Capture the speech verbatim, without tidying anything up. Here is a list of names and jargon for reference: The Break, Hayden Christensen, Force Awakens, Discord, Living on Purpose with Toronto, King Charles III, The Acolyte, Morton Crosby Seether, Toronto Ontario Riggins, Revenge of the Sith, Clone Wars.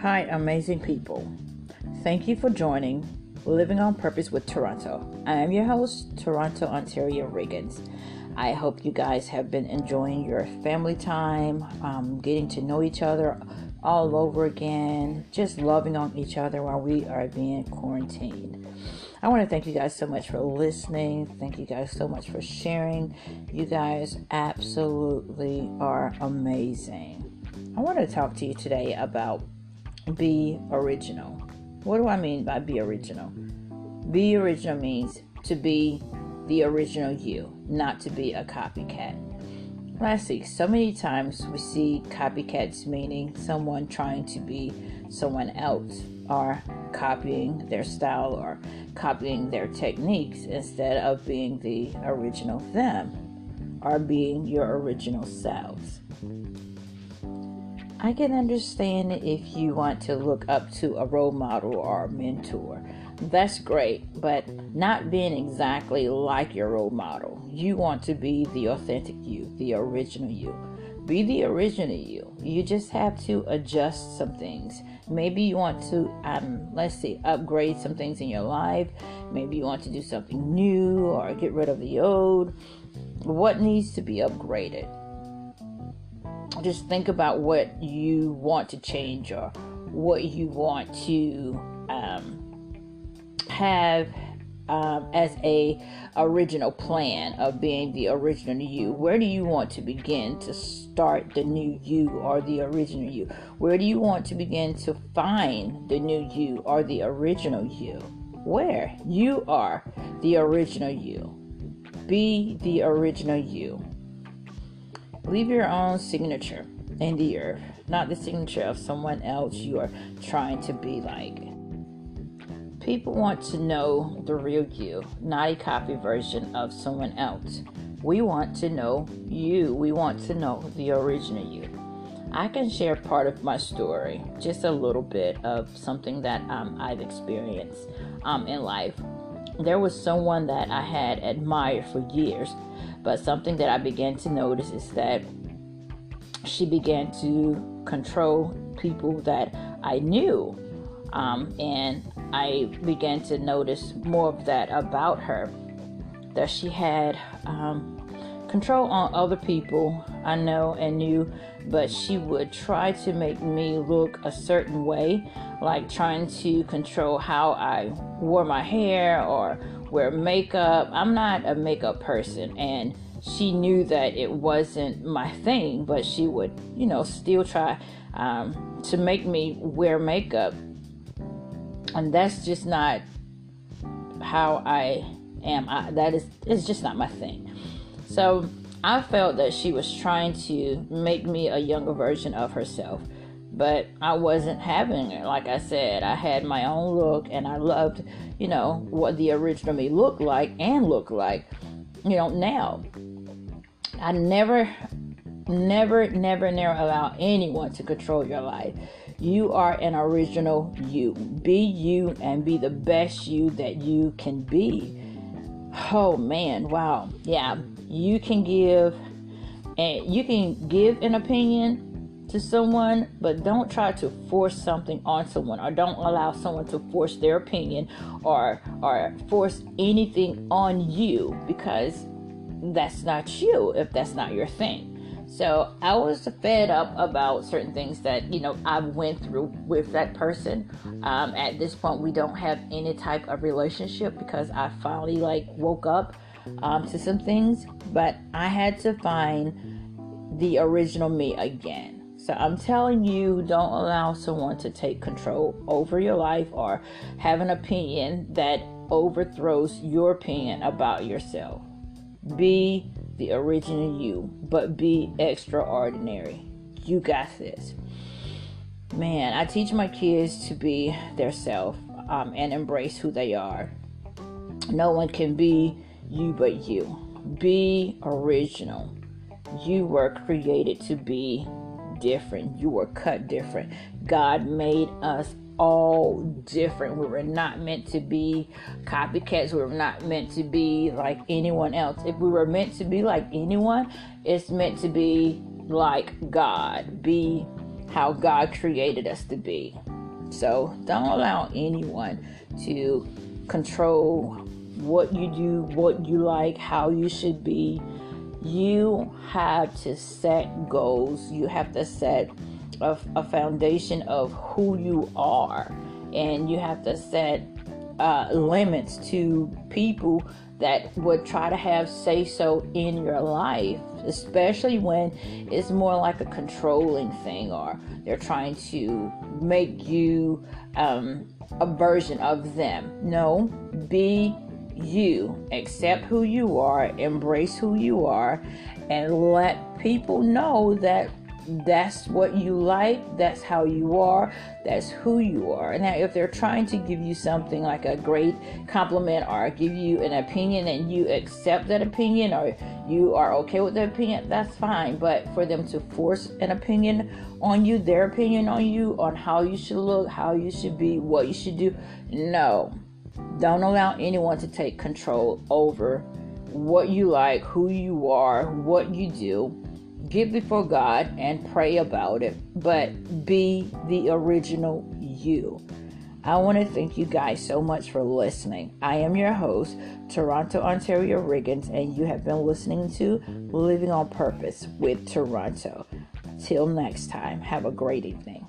Hi, amazing people. Thank you for joining Living on Purpose with Toronto. I am your host, Toronto Ontario Riggins. I hope you guys have been enjoying your family time, um, getting to know each other all over again, just loving on each other while we are being quarantined. I want to thank you guys so much for listening. Thank you guys so much for sharing. You guys absolutely are amazing. I want to talk to you today about be original. What do I mean by be original? Be original means to be the original you, not to be a copycat. Lastly, so many times we see copycats, meaning someone trying to be someone else or copying their style or copying their techniques instead of being the original them or being your original selves. I can understand if you want to look up to a role model or a mentor. That's great, but not being exactly like your role model. You want to be the authentic you, the original you. Be the original you. You just have to adjust some things. Maybe you want to, um, let's see, upgrade some things in your life. Maybe you want to do something new or get rid of the old. What needs to be upgraded? Just think about what you want to change or what you want to um, have um, as a original plan of being the original you. Where do you want to begin to start the new you or the original you? Where do you want to begin to find the new you or the original you? Where? You are the original you. Be the original you. Leave your own signature in the earth, not the signature of someone else you are trying to be like. People want to know the real you, not a copy version of someone else. We want to know you. We want to know the original you. I can share part of my story, just a little bit of something that um, I've experienced um, in life. There was someone that I had admired for years, but something that I began to notice is that she began to control people that I knew. Um, and I began to notice more of that about her, that she had um, control on other people I know and knew, but she would try to make me look a certain way, like trying to control how I wore my hair or wear makeup. I'm not a makeup person, and she knew that it wasn't my thing, but she would, you know, still try um, to make me wear makeup. And that's just not how I am. I, that is, it's just not my thing. So I felt that she was trying to make me a younger version of herself, but I wasn't having it. Like I said, I had my own look, and I loved, you know, what the original me looked like and looked like, you know, now. I never, never, never, never allow anyone to control your life. You are an original you. Be you and be the best you that you can be. Oh man, wow. Yeah, you can give and you can give an opinion to someone, but don't try to force something on someone, or don't allow someone to force their opinion or or force anything on you, because that's not you if that's not your thing. So I was fed up about certain things that, you know, I went through with that person. Um, at this point, we don't have any type of relationship because I finally like woke up um, to some things, but I had to find the original me again. So I'm telling you, don't allow someone to take control over your life or have an opinion that overthrows your opinion about yourself. Be the original you, but be extraordinary. You got this. Man, I teach my kids to be their self um, and embrace who they are. No one can be you but you. Be original. You were created to be different. You were cut different. God made us all different. We were not meant to be copycats. We were not meant to be like anyone else. If we were meant to be like anyone, it's meant to be like God. Be how God created us to be. So don't allow anyone to control what you do, what you like, how you should be. You have to set goals. You have to set a, a foundation of who you are, and you have to set uh, limits to people that would try to have say-so in your life, especially when it's more like a controlling thing, or they're trying to make you um, a version of them. No, be you. Accept who you are, embrace who you are, and let people know that that's what you like, that's how you are, that's who you are. And now if they're trying to give you something like a great compliment or give you an opinion, and you accept that opinion or you are okay with the opinion, that's fine. But for them to force an opinion on you, their opinion on you, on how you should look, how you should be, what you should do, no. Don't allow anyone to take control over what you like, who you are, what you do. Get before God and pray about it, but be the original you. I want to thank you guys so much for listening. I am your host, Toronto Ontario Riggins, and you have been listening to Living on Purpose with Toronto. Till next time, have a great evening.